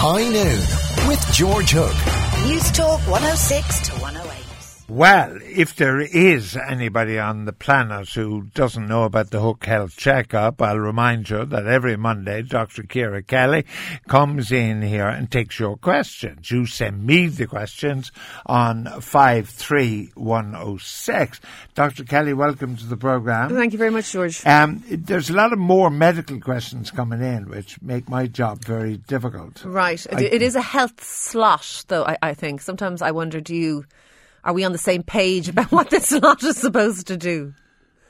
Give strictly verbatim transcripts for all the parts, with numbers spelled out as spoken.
High Noon with George Hook. News Talk one oh six to one oh eight. Well, if there is anybody on the planet who doesn't know about the Hook Health Checkup, I'll remind you that every Monday, Doctor Ciara Kelly comes in here and takes your questions. You send me the questions on five three one oh six. Doctor Kelly, welcome to the programme. Thank you very much, George. Um, there's a lot of more medical questions coming in, which make my job very difficult. Right. I, it is a health slot, though, I, I think. Sometimes I wonder, do you... Are we on the same page about what this lot is supposed to do?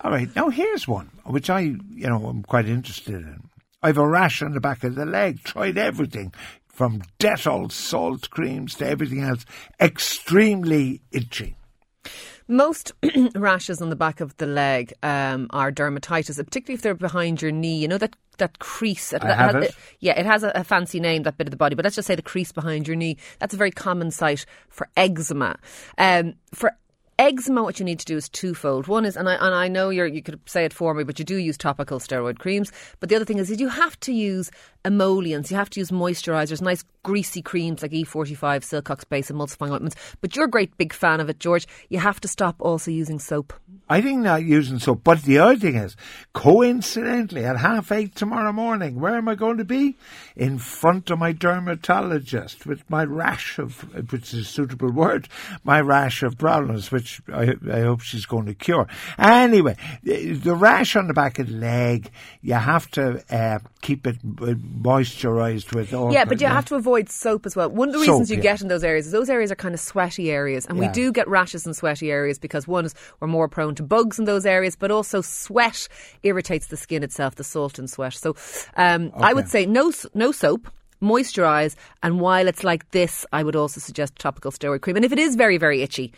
All right. Now, here's one, which I, you know, I'm quite interested in. I have a rash on the back of the leg. Tried everything from Dettol salt creams to everything else. Extremely itchy. Most rashes on the back of the leg um, are dermatitis, particularly if they're behind your knee. You know that, that crease? That, I have that, it. Yeah, it has a, a fancy name, that bit of the body, but let's just say the crease behind your knee. That's a very common site for eczema. Um, for eczema, what you need to do is twofold. One is, and I, and I know you're, you could say it for me, but you do use topical steroid creams. But the other thing is, is you have to use emollients. You have to use moisturisers, nice greasy creams like E forty-five, Silcox base, emulsifying ointments. But you're a great big fan of it, George. You have to stop also using soap. I think not using soap. But the other thing is, coincidentally, at half eight tomorrow morning, where am I going to be? In front of my dermatologist with my rash of, which is a suitable word, my rash of problems, which I, I hope she's going to cure. Anyway, the rash on the back of the leg, you have to uh, keep it moisturised with all. Yeah, but you have to avoid soap as well. One of the reasons soap, you yeah. get in those areas is those areas are kind of sweaty areas, and yeah. we do get rashes in sweaty areas because one is we're more prone to bugs in those areas, but also sweat irritates the skin itself, the salt and sweat. So um, okay. I would say no, no soap. Moisturise, and while it's like this, I would also suggest topical steroid cream. And if it is very, very itchy.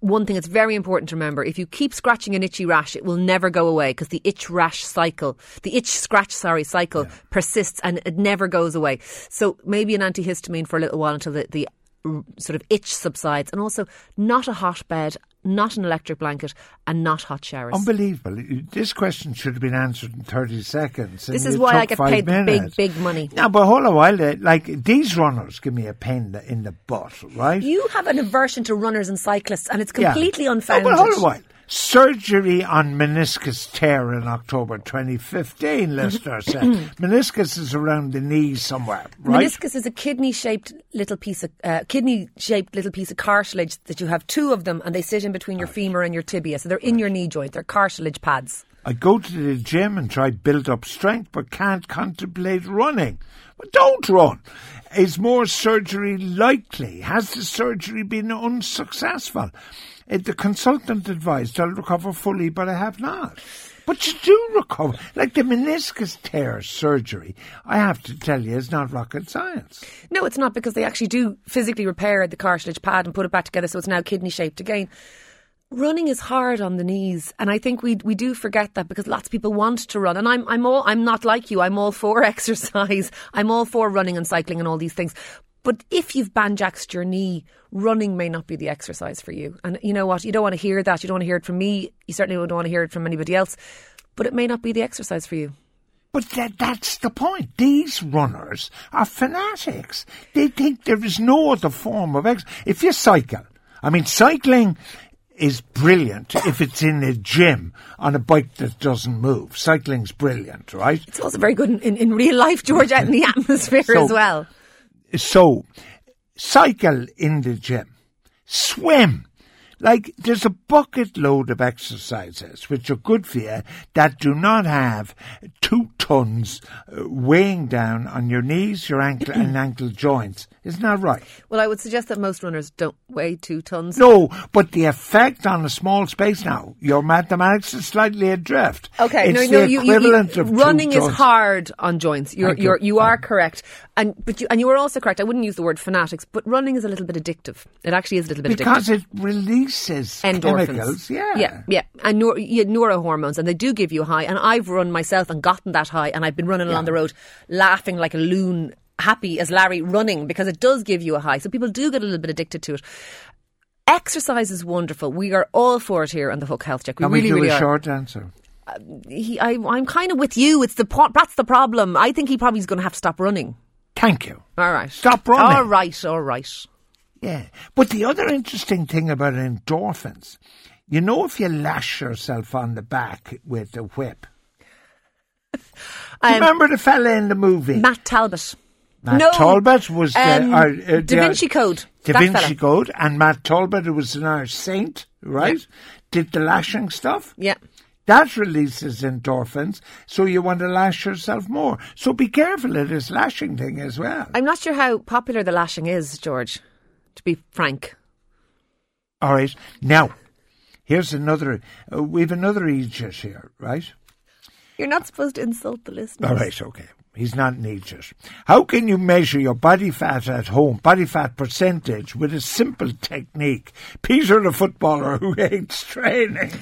One thing that's very important to remember, if you keep scratching an itchy rash, it will never go away because the itch rash cycle, the itch scratch, sorry, cycle yeah. persists and it never goes away. So maybe an antihistamine for a little while until the, the sort of itch subsides, and also not a hot bed, not an electric blanket, and not hot showers. Unbelievable. This question should have been answered in thirty seconds. This is why I get paid minutes. big, big money. Now, but hold on a while. Like, these runners give me a pain in the butt, right? You have an aversion to runners and cyclists, and it's completely yeah. unfounded. No, but hold on a while. Surgery on meniscus tear in October twenty fifteen, Lister said. Meniscus is around the knee somewhere, right? Meniscus is a kidney-shaped little piece of uh, kidney-shaped little piece of cartilage that you have two of them, and they sit in between your femur and your tibia, so they're in your knee joint. They're cartilage pads. I go to the gym and try build up strength, but can't contemplate running. But don't run. Is more surgery likely? Has the surgery been unsuccessful? It, the consultant advised I'll recover fully, but I have not. But you do recover. Like the meniscus tear surgery, I have to tell you, is not rocket science. No, it's not, because they actually do physically repair the cartilage pad and put it back together so it's now kidney-shaped again. Running is hard on the knees, and I think we we do forget that because lots of people want to run. And I'm I'm all I'm not like you. I'm all for exercise. I'm all for running and cycling and all these things. But if you've banjaxed your knee, running may not be the exercise for you. And you know what? You don't want to hear that. You don't want to hear it from me. You certainly don't want to hear it from anybody else. But it may not be the exercise for you. But that, that's the point. These runners are fanatics. They think there is no other form of exercise. If you cycle, I mean, cycling is brilliant if it's in a gym on a bike that doesn't move. Cycling's brilliant, right? It's also very good in, in, in real life, George, out in the atmosphere so, as well. So, cycle in the gym. Swim. Like, there's a bucket load of exercises which are good for you that do not have two tons weighing down on your knees, your ankle and ankle joints. Isn't that right? Well, I would suggest that most runners don't weigh two tons. No, but the effect on a small space now, your mathematics is slightly adrift. Okay, it's no, no, you, you, you running is hard on joints. You're, you're, you are correct. And but you, and you are also correct. I wouldn't use the word fanatics, but running is a little bit addictive. It actually is a little bit because addictive. Because it releases endorphins, chemicals, yeah, yeah, yeah, and neuro, yeah, neurohormones, and they do give you a high. And I've run myself and gotten that high, and I've been running yeah. along the road, laughing like a loon, happy as Larry, running because it does give you a high. So people do get a little bit addicted to it. Exercise is wonderful. We are all for it here on the Hook Health Check. We Can really, we do really a are. Short answer. Uh, he, I, I'm kind of with you. It's the that's the problem. I think he probably is going to have to stop running. Thank you. All right. Stop running. All right, all right. Yeah. But the other interesting thing about endorphins, you know, if you lash yourself on the back with a whip. Do you um, remember the fella in the movie? Matt Talbot. Matt no, Talbot was um, the... Uh, uh, Da Vinci uh, Code. Da Vinci Code. And Matt Talbot, who was an Irish saint, right? Yep. Did the lashing stuff. Yeah. That releases endorphins, so you want to lash yourself more. So be careful of this lashing thing as well. I'm not sure how popular the lashing is, George, to be frank. All right. Now, here's another... Uh, we've another idiot here, right? You're not supposed to insult the listeners. All right, OK. He's not an idiot. How can you measure your body fat at home, body fat percentage, with a simple technique? Peter the footballer who hates training.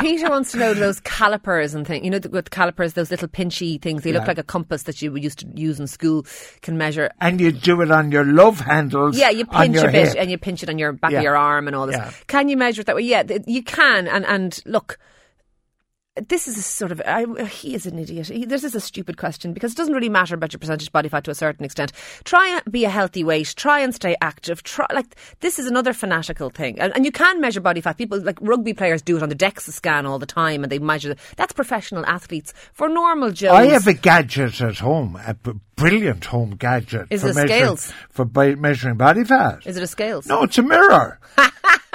Peter wants to know those calipers and things. You know, with calipers, those little pinchy things. They yeah. look like a compass that you used to use in school, can measure. And you do it on your love handles. Yeah, you pinch a bit hip. And you pinch it on your back yeah. of your arm and all this. Yeah. Can you measure it that way? Yeah, you can. And, and look, this is a sort of... I, he is an idiot. He, this is a stupid question because it doesn't really matter about your percentage body fat to a certain extent. Try and be a healthy weight. Try and stay active. Try, like, this is another fanatical thing. And, and you can measure body fat. People, like rugby players, do it on the DEXA scan all the time and they measure it. That's professional athletes. For normal Joes... I have a gadget at home, a b- brilliant home gadget. Is for it a scales? For by measuring body fat. Is it a scales? No, it's a mirror.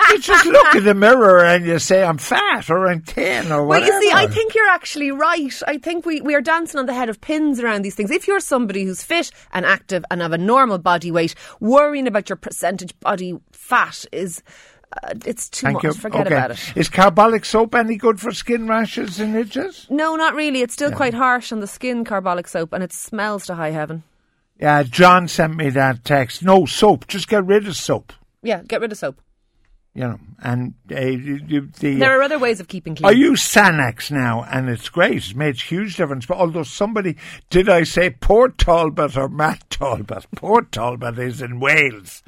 You just look in the mirror and you say, I'm fat or I'm thin or whatever. Well, you see, I think you're actually right. I think we, we are dancing on the head of pins around these things. If you're somebody who's fit and active and have a normal body weight, worrying about your percentage body fat is... Uh, it's too Thank much. You. Forget okay. about it. Is carbolic soap any good for skin rashes and itches? No, not really. It's still no. quite harsh on the skin, carbolic soap, and it smells to high heaven. Yeah, John sent me that text. No, soap. Just get rid of soap. Yeah, get rid of soap. You know, and uh, the, the, there are other ways of keeping clean. I use Sanex now, and it's great. It's made a huge difference. But although somebody, did I say Port Talbot or Matt Talbot? Port Talbot is in Wales.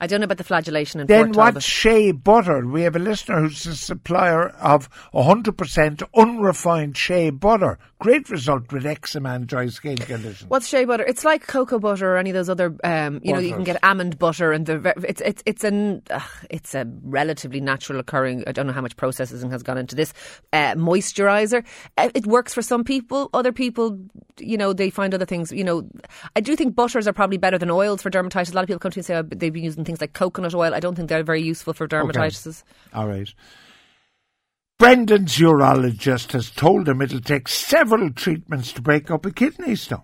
I don't know about the flagellation in then Port Talbot. Then what's shea butter? We have a listener who's a supplier of one hundred percent unrefined shea butter. Great result with eczema and dry skin conditions. What's shea butter? It's like cocoa butter or any of those other. Um, you Butters. know, you can get almond butter, and the it's it's it's an uh, it's a relatively natural occurring. I don't know how much processing has gone into this uh, moisturizer. It works for some people. Other people, you know, they find other things. You know, I do think butters are probably better than oils for dermatitis. A lot of people come to me and say oh, they've been using things like coconut oil. I don't think they're very useful for dermatitis. Okay. All right. Brendan's urologist has told him it'll take several treatments to break up a kidney stone.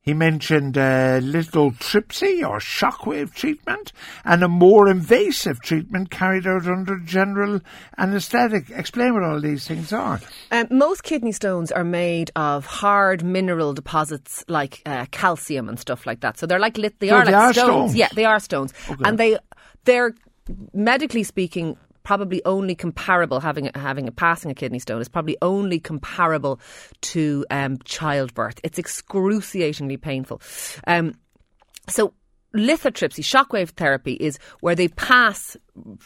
He mentioned uh, lithotripsy or shockwave treatment and a more invasive treatment carried out under general anaesthetic. Explain what all these things are. Um, most kidney stones are made of hard mineral deposits like uh, calcium and stuff like that. So they're like lit. They so are they like are stones. stones. Yeah, they are stones, okay. and they they're medically speaking. Probably only comparable having having a passing a kidney stone is probably only comparable to um, childbirth. It's excruciatingly painful. Um, so lithotripsy, shockwave therapy, is where they pass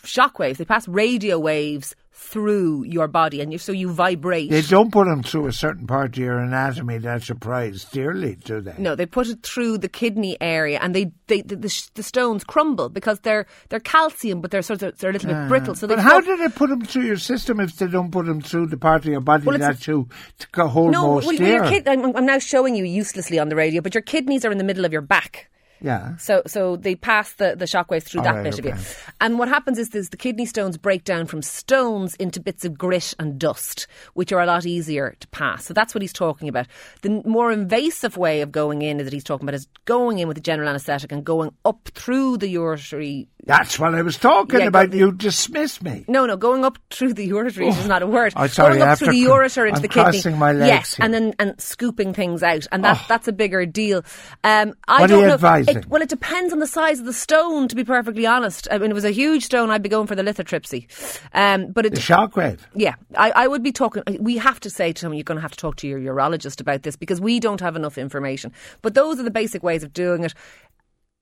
shockwaves, they pass radio waves through your body, and you, so you vibrate. They don't put them through a certain part of your anatomy that's a prize dearly, do they? No, they put it through the kidney area, and they, they the, the, the stones crumble because they're they're calcium, but they're sort of they're a little uh, bit brittle. So, but how do they put them through your system if they don't put them through the part of your body well, that you to hold no, most well, dear? Your kid, I'm, I'm now showing you uselessly on the radio, but your kidneys are in the middle of your back. Yeah. So so they pass the, the shockwaves through All that right, bit okay. of you. And what happens is, is the kidney stones break down from stones into bits of grit and dust, which are a lot easier to pass. So that's what he's talking about. The more invasive way of going in is that he's talking about is going in with a general anaesthetic and going up through the urinary. That's what I was talking yeah, about. Go, you dismissed me. No, no, going up through the ureter is oh, not a word. Oh, sorry, going up through the ureter into I'm the kidney. I'm crossing my legs. Yes, here. and then and scooping things out. And that, oh. that's a bigger deal. Um, I what don't are you advising? It, well, it depends on the size of the stone, to be perfectly honest. I mean, if it was a huge stone, I'd be going for the lithotripsy. Um, but it, the shockwave. Yeah. I, I would be talking... We have to say to him, you're going to have to talk to your urologist about this because we don't have enough information. But those are the basic ways of doing it.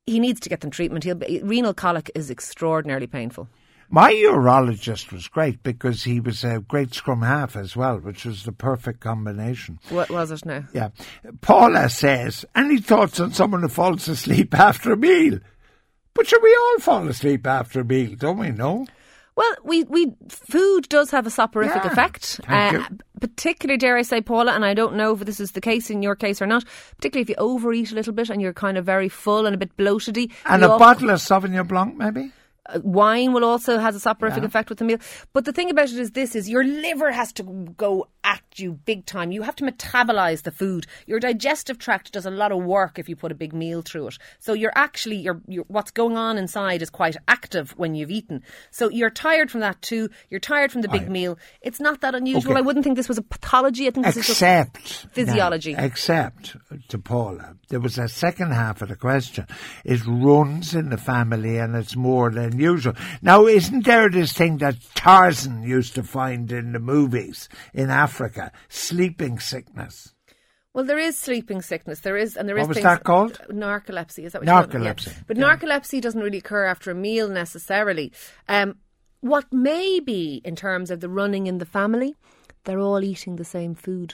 He needs to get them treatment. He'll be, renal colic is extraordinarily painful. My urologist was great because he was a great scrum half as well, which was the perfect combination. What was it now? Yeah. Paula says, any thoughts on someone who falls asleep after a meal? But should we all fall asleep after a meal, don't we? No. Well, we, we food does have a soporific yeah, effect, uh, particularly, dare I say, Paula, and I don't know if this is the case in your case or not, particularly if you overeat a little bit and you're kind of very full and a bit bloatedy. And a bottle of Sauvignon Blanc, maybe? Wine will also has a soporific yeah. effect with the meal. But the thing about it is this, is your liver has to go at you big time. You have to metabolise the food. Your digestive tract does a lot of work if you put a big meal through it. So you're actually, you're, you're, what's going on inside is quite active when you've eaten. So you're tired from that too. You're tired from the big I, meal. It's not that unusual. Okay. I wouldn't think this was a pathology. I think this except, is just physiology. Now, except, to Paula, there was a second half of the question. It runs in the family and it's more than usual. Now, isn't there this thing that Tarzan used to find in the movies in Africa? Sleeping sickness. Well, there is sleeping sickness. There is, and there is. What was that called? Narcolepsy. Is that what you called? Narcolepsy. Yeah. But yeah. narcolepsy doesn't really occur after a meal necessarily. Um, what may be in terms of the running in the family, they're all eating the same food.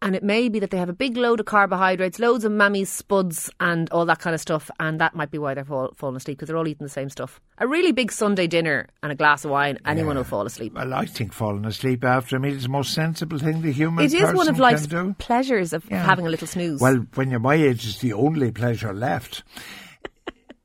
And it may be that they have a big load of carbohydrates, loads of mammies, spuds and all that kind of stuff. And that might be why they're fall, falling asleep, because they're all eating the same stuff. A really big Sunday dinner and a glass of wine, anyone yeah. will fall asleep. Well, I think falling asleep after a meal is the most sensible thing the human person can do. It is one of life's pleasures of yeah. having a little snooze. Well, when you're my age, it's the only pleasure left.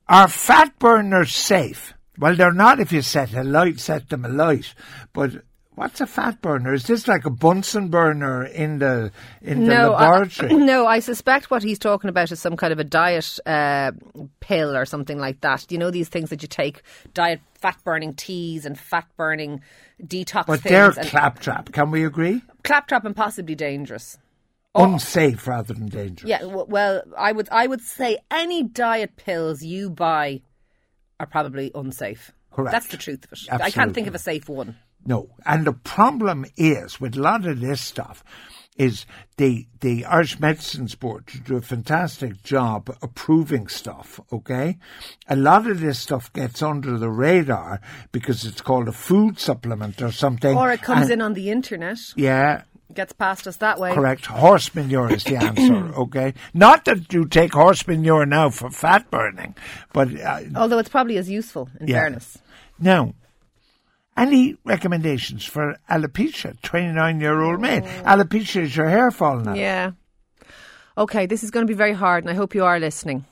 Are fat burners safe? Well, they're not if you set a light, set them alight. But what's a fat burner? Is this like a Bunsen burner in the in the no, laboratory? I, no, I suspect what he's talking about is some kind of a diet uh, pill or something like that. You know, these things that you take, diet fat-burning teas and fat-burning detox but things. But they're claptrap, can we agree? Claptrap and possibly dangerous. Unsafe rather than dangerous. Yeah, well, I would, I would say any diet pills you buy are probably unsafe. Correct. That's the truth of it. Absolutely. I can't think of a safe one. No. And the problem is, with a lot of this stuff, is the, the Irish Medicines Board do a fantastic job approving stuff, okay? A lot of this stuff gets under the radar because it's called a food supplement or something. Or it comes and, in on the internet. Yeah. Gets past us that way. Correct. Horse manure is the answer, okay? Not that you take horse manure now for fat burning, but Uh, although it's probably as useful, in yeah. fairness. Now, any recommendations for alopecia, twenty-nine-year-old man? Oh. Alopecia is your hair falling out. Yeah. Okay, this is going to be very hard, and I hope you are listening.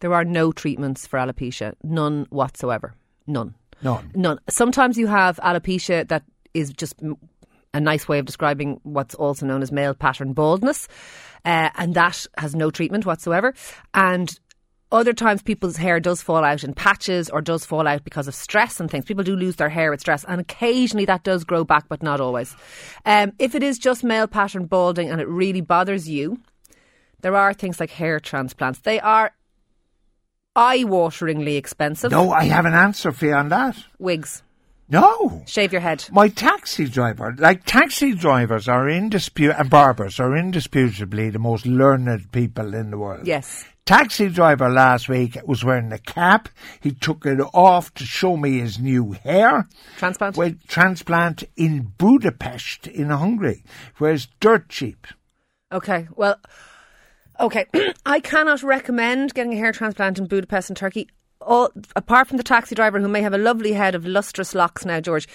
There are no treatments for alopecia. None whatsoever. None. None. None. Sometimes you have alopecia that is just a nice way of describing what's also known as male pattern baldness, uh, and that has no treatment whatsoever. And other times people's hair does fall out in patches or does fall out because of stress and things. People do lose their hair with stress and occasionally that does grow back, but not always. Um, if it is just male pattern balding and it really bothers you, there are things like hair transplants. They are eye-wateringly expensive. No, I have an answer for you on that. Wigs. No. Shave your head. My taxi driver, like taxi drivers are indispu- and barbers are indisputably the most learned people in the world. Yes. Taxi driver last week was wearing a cap. He took it off to show me his new hair. Transplant? Well, transplant in Budapest in Hungary, where it's dirt cheap. Okay, well, okay. I cannot recommend getting a hair transplant in Budapest in Turkey. All, apart from the taxi driver who may have a lovely head of lustrous locks now, George,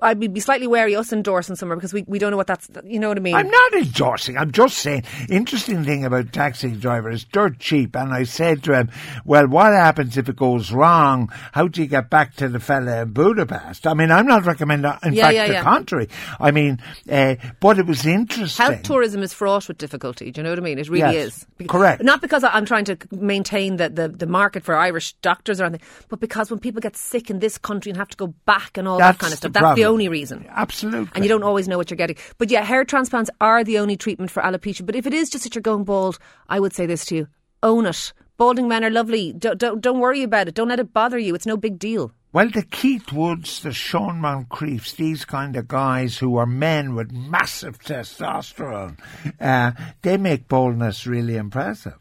I'd be slightly wary us endorsing somewhere because we, we don't know what that's, you know what I mean? I'm not endorsing, I'm just saying, interesting thing about taxi drivers, is dirt cheap, and I said to him, well, what happens if it goes wrong? How do you get back to the fella in Budapest? I mean, I'm not recommending, in yeah, fact, yeah, the yeah. contrary. I mean, uh, but it was interesting. Health tourism is fraught with difficulty, do you know what I mean? It really yes, is. Because, correct. Not because I'm trying to maintain the, the, the market for Irish doctors or anything, but because when people get sick in this country and have to go back and all that's that kind of stuff, the that's problem. The only reason. Absolutely. And you don't always know what you're getting. But yeah, hair transplants are the only treatment for alopecia. But if it is just that you're going bald, I would say this to you, own it. Balding men are lovely. Don't, don't, don't worry about it. Don't let it bother you. It's no big deal. Well, the Keith Woods, the Sean Moncriefs, these kind of guys who are men with massive testosterone, uh, they make baldness really impressive.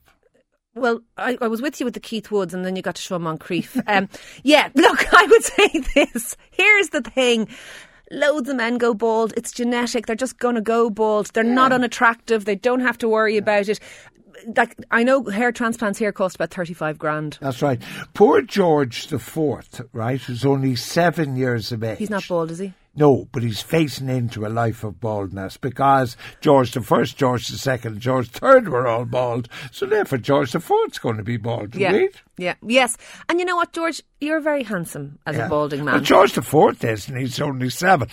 Well, I, I was with you with the Keith Woods and then you got to Sean Moncrief. Um, yeah, look, I would say this. Here's the thing. Loads of men go bald. It's genetic. They're just going to go bald. They're yeah. not unattractive. They don't have to worry about it. Like, I know hair transplants here cost about thirty-five grand. That's right. Poor George the Fourth, right, who's only seven years of age. He's not bald, is he? No, but he's facing into a life of baldness because George the First, George the Second, George the Third were all bald. So therefore George the Fourth's going to be bald, yeah. right? Yeah, yes. And you know what, George? You're very handsome as yeah. a balding man. Well, George the Fourth is, and he's only seven.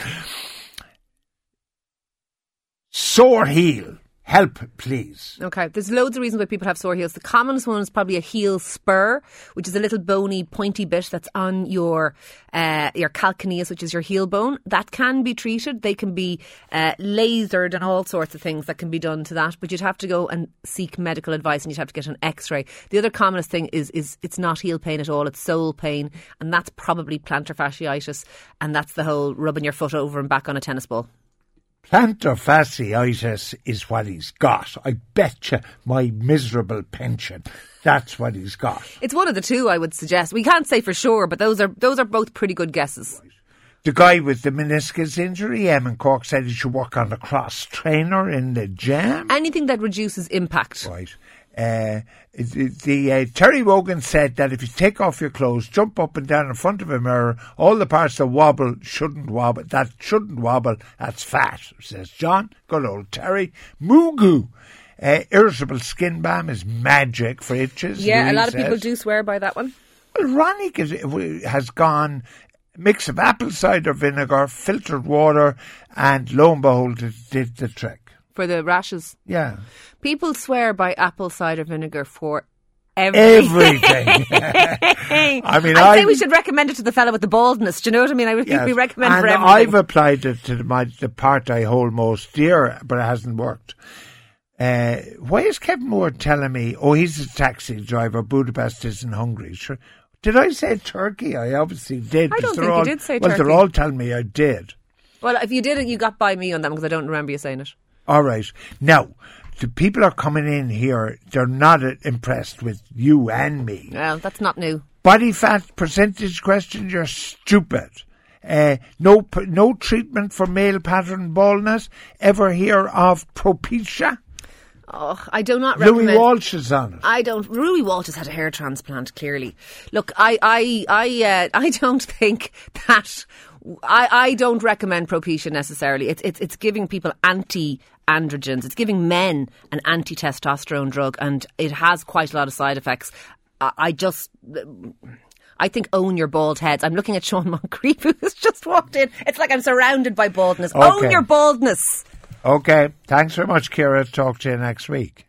Sore heel. Help, please. Okay, there's loads of reasons why people have sore heels. The commonest one is probably a heel spur, which is a little bony, pointy bit that's on your uh, your calcaneus, which is your heel bone. That can be treated. They can be uh, lasered and all sorts of things that can be done to that. But you'd have to go and seek medical advice and you'd have to get an x-ray. The other commonest thing is, is it's not heel pain at all. It's sole pain. And that's probably plantar fasciitis. And that's the whole rubbing your foot over and back on a tennis ball. Plantar fasciitis is what he's got. I bet you my miserable pension. That's what he's got. It's one of the two, I would suggest. We can't say for sure, but those are those are both pretty good guesses. Right. The guy with the meniscus injury, Eamon Cork, said he should work on a cross trainer in the gym. Anything that reduces impact. Right. Uh, the, the uh, Terry Wogan said that if you take off your clothes, jump up and down in front of a mirror, all the parts that wobble shouldn't wobble. That shouldn't wobble. That's fat, says John. Good old Terry. Moogoo. Uh, irritable skin balm is magic for itches. Yeah, a lot of says. people do swear by that one. Well, Ronnie has gone mix of apple cider vinegar, filtered water, and lo and behold, it did the trick. For the rashes. Yeah. People swear by apple cider vinegar for everything. Everything. I mean, I think we should recommend it to the fellow with the baldness. Do you know what I mean? I would yes. think we recommend and for everything. I've applied it to my, the part I hold most dear, but it hasn't worked. Uh, why is Kevin Moore telling me, oh, he's a taxi driver, Budapest isn't hungry? Sure. Did I say Turkey? I obviously did. I don't think all, you did say well, Turkey. Well, they're all telling me I did. Well, if you didn't, you got by me on that because I don't remember you saying it. All right. Now, the people are coming in here. They're not impressed with you and me. Well, that's not new. Body fat percentage question, you're stupid. Uh, no no treatment for male pattern baldness. Ever hear of Propecia? Oh, I do not recommend. Louis Walsh is on it. I don't. Louis Walsh has had a hair transplant, clearly. Look, I I I, uh, I don't think that... I, I don't recommend Propecia necessarily. It's, it's, it's giving people anti... androgens. It's giving men an anti-testosterone drug and it has quite a lot of side effects. I, I just... I think own your bald heads. I'm looking at Sean Moncrief who's just walked in. It's like I'm surrounded by baldness. Okay. Own your baldness. Okay. Thanks very much, Ciara. Talk to you next week.